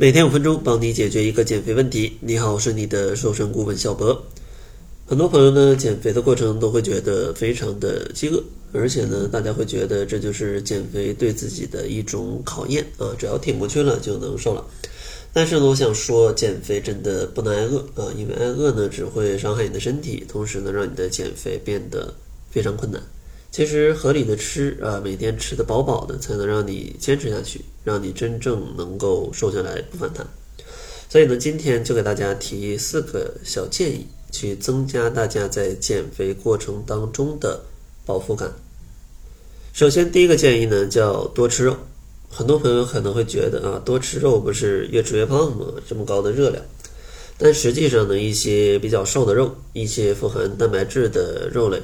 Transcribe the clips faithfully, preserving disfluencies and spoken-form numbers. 每天五分钟，帮你解决一个减肥问题。你好，我是你的瘦身顾问小博。很多朋友呢，减肥的过程都会觉得非常的饥饿，而且呢，大家会觉得这就是减肥对自己的一种考验啊，只要挺过去了就能瘦了。但是呢，我想说，减肥真的不能挨饿啊，因为挨饿呢，只会伤害你的身体，同时呢，让你的减肥变得非常困难。其实合理的吃啊，每天吃得饱饱的，才能让你坚持下去，让你真正能够瘦下来不反弹。所以呢，今天就给大家提四个小建议，去增加大家在减肥过程当中的饱腹感。首先第一个建议呢，叫多吃肉。很多朋友可能会觉得啊，多吃肉不是越吃越胖吗？这么高的热量。但实际上呢，一些比较瘦的肉，一些富含蛋白质的肉类，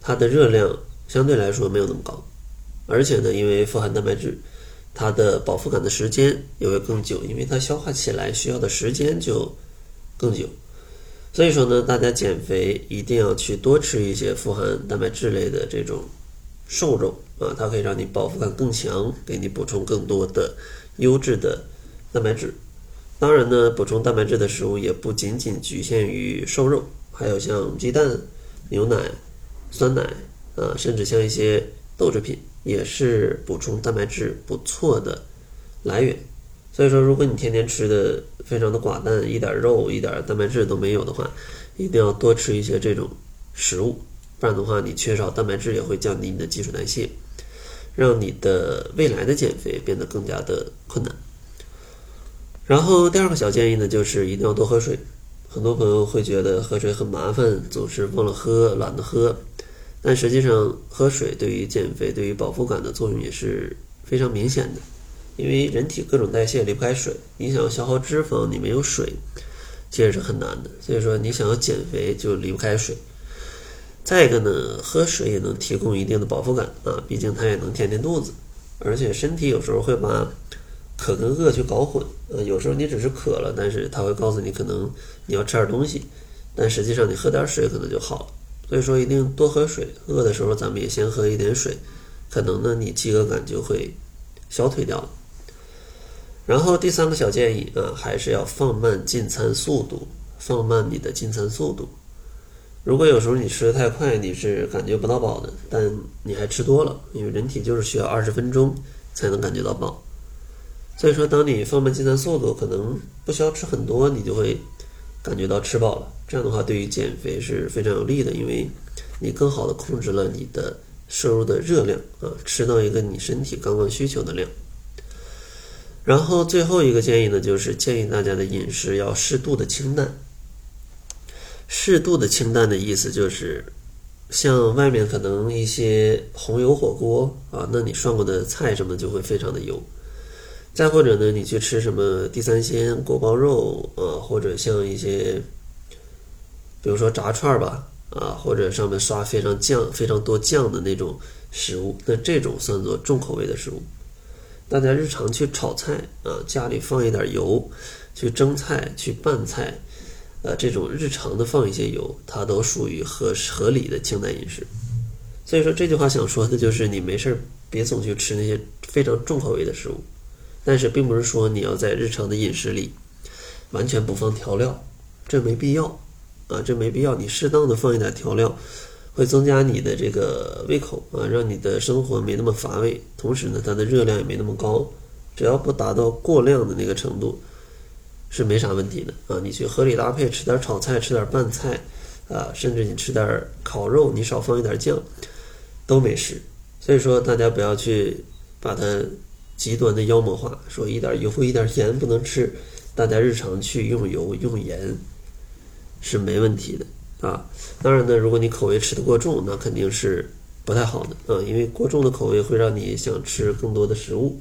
它的热量相对来说没有那么高，而且呢，因为富含蛋白质，它的饱腹感的时间也会更久，因为它消化起来需要的时间就更久。所以说呢，大家减肥一定要去多吃一些富含蛋白质类的这种瘦肉啊，它可以让你饱腹感更强，给你补充更多的优质的蛋白质。当然呢，补充蛋白质的食物也不仅仅局限于瘦肉，还有像鸡蛋、牛奶、酸奶啊，甚至像一些豆制品也是补充蛋白质不错的来源。所以说，如果你天天吃的非常的寡淡，一点肉一点蛋白质都没有的话，一定要多吃一些这种食物，不然的话，你缺少蛋白质也会降低你的基础代谢，让你的未来的减肥变得更加的困难。然后第二个小建议呢，就是一定要多喝水。很多朋友会觉得喝水很麻烦，总是忘了喝，懒得喝。但实际上，喝水对于减肥、对于饱腹感的作用也是非常明显的，因为人体各种代谢离不开水，你想要消耗脂肪，你没有水，其实是很难的。所以说，你想要减肥就离不开水。再一个呢，喝水也能提供一定的饱腹感啊，毕竟它也能填填肚子，而且身体有时候会把渴跟饿去搞混，呃，有时候你只是渴了，但是它会告诉你可能你要吃点东西，但实际上你喝点水可能就好了。所以说一定多喝水，饿的时候咱们也先喝一点水，可能呢你饥饿感就会消退掉了。然后第三个小建议啊，还是要放慢进餐速度，放慢你的进餐速度。如果有时候你吃得太快，你是感觉不到饱的，但你还吃多了，因为人体就是需要二十分钟才能感觉到饱。所以说当你放慢进餐速度，可能不需要吃很多，你就会感觉到吃饱了，这样的话对于减肥是非常有利的，因为你更好的控制了你的摄入的热量啊，吃到一个你身体刚刚需求的量。然后最后一个建议呢，就是建议大家的饮食要适度的清淡。适度的清淡的意思就是，像外面可能一些红油火锅啊，那你涮过的菜什么就会非常的油。再或者呢，你去吃什么地三鲜、锅包肉啊，或者像一些，比如说炸串吧，啊，或者上面刷非常酱、非常多酱的那种食物，那这种算作重口味的食物。大家日常去炒菜啊，家里放一点油，去蒸菜、去拌菜，呃、啊，这种日常的放一些油，它都属于合合理的清淡饮食。所以说这句话想说的就是，你没事别总去吃那些非常重口味的食物。但是并不是说你要在日常的饮食里完全不放调料，这没必要啊，这没必要。你适当的放一点调料，会增加你的这个胃口啊，让你的生活没那么乏味。同时呢，它的热量也没那么高，只要不达到过量的那个程度，是没啥问题的啊。你去合理搭配，吃点炒菜，吃点拌菜啊，甚至你吃点烤肉，你少放一点酱，都没事。所以说，大家不要去把它极端的妖魔化，说一点油一点盐不能吃，大家日常去用油用盐是没问题的啊。当然呢，如果你口味吃得过重，那肯定是不太好的啊，因为过重的口味会让你想吃更多的食物，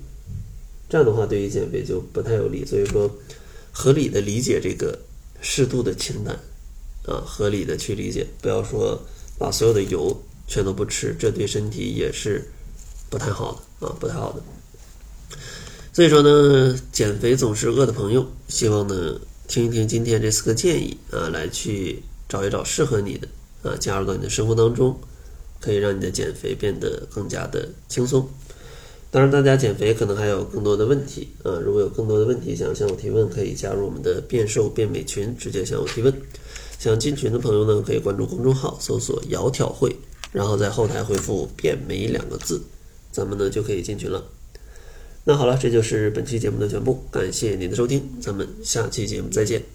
这样的话对于减肥就不太有利。所以说，合理的理解这个适度的清淡啊，合理的去理解，不要说把所有的油全都不吃，这对身体也是不太好的啊，不太好的。所以说呢，减肥总是饿的朋友，希望呢听一听今天这四个建议啊，来去找一找适合你的啊，加入到你的生活当中，可以让你的减肥变得更加的轻松。当然大家减肥可能还有更多的问题啊，如果有更多的问题想向我提问，可以加入我们的变瘦变美群，直接向我提问。想进群的朋友呢，可以关注公众号搜索窈窕会，然后在后台回复变美两个字，咱们呢就可以进群了。那好了，这就是本期节目的全部，感谢您的收听，咱们下期节目再见。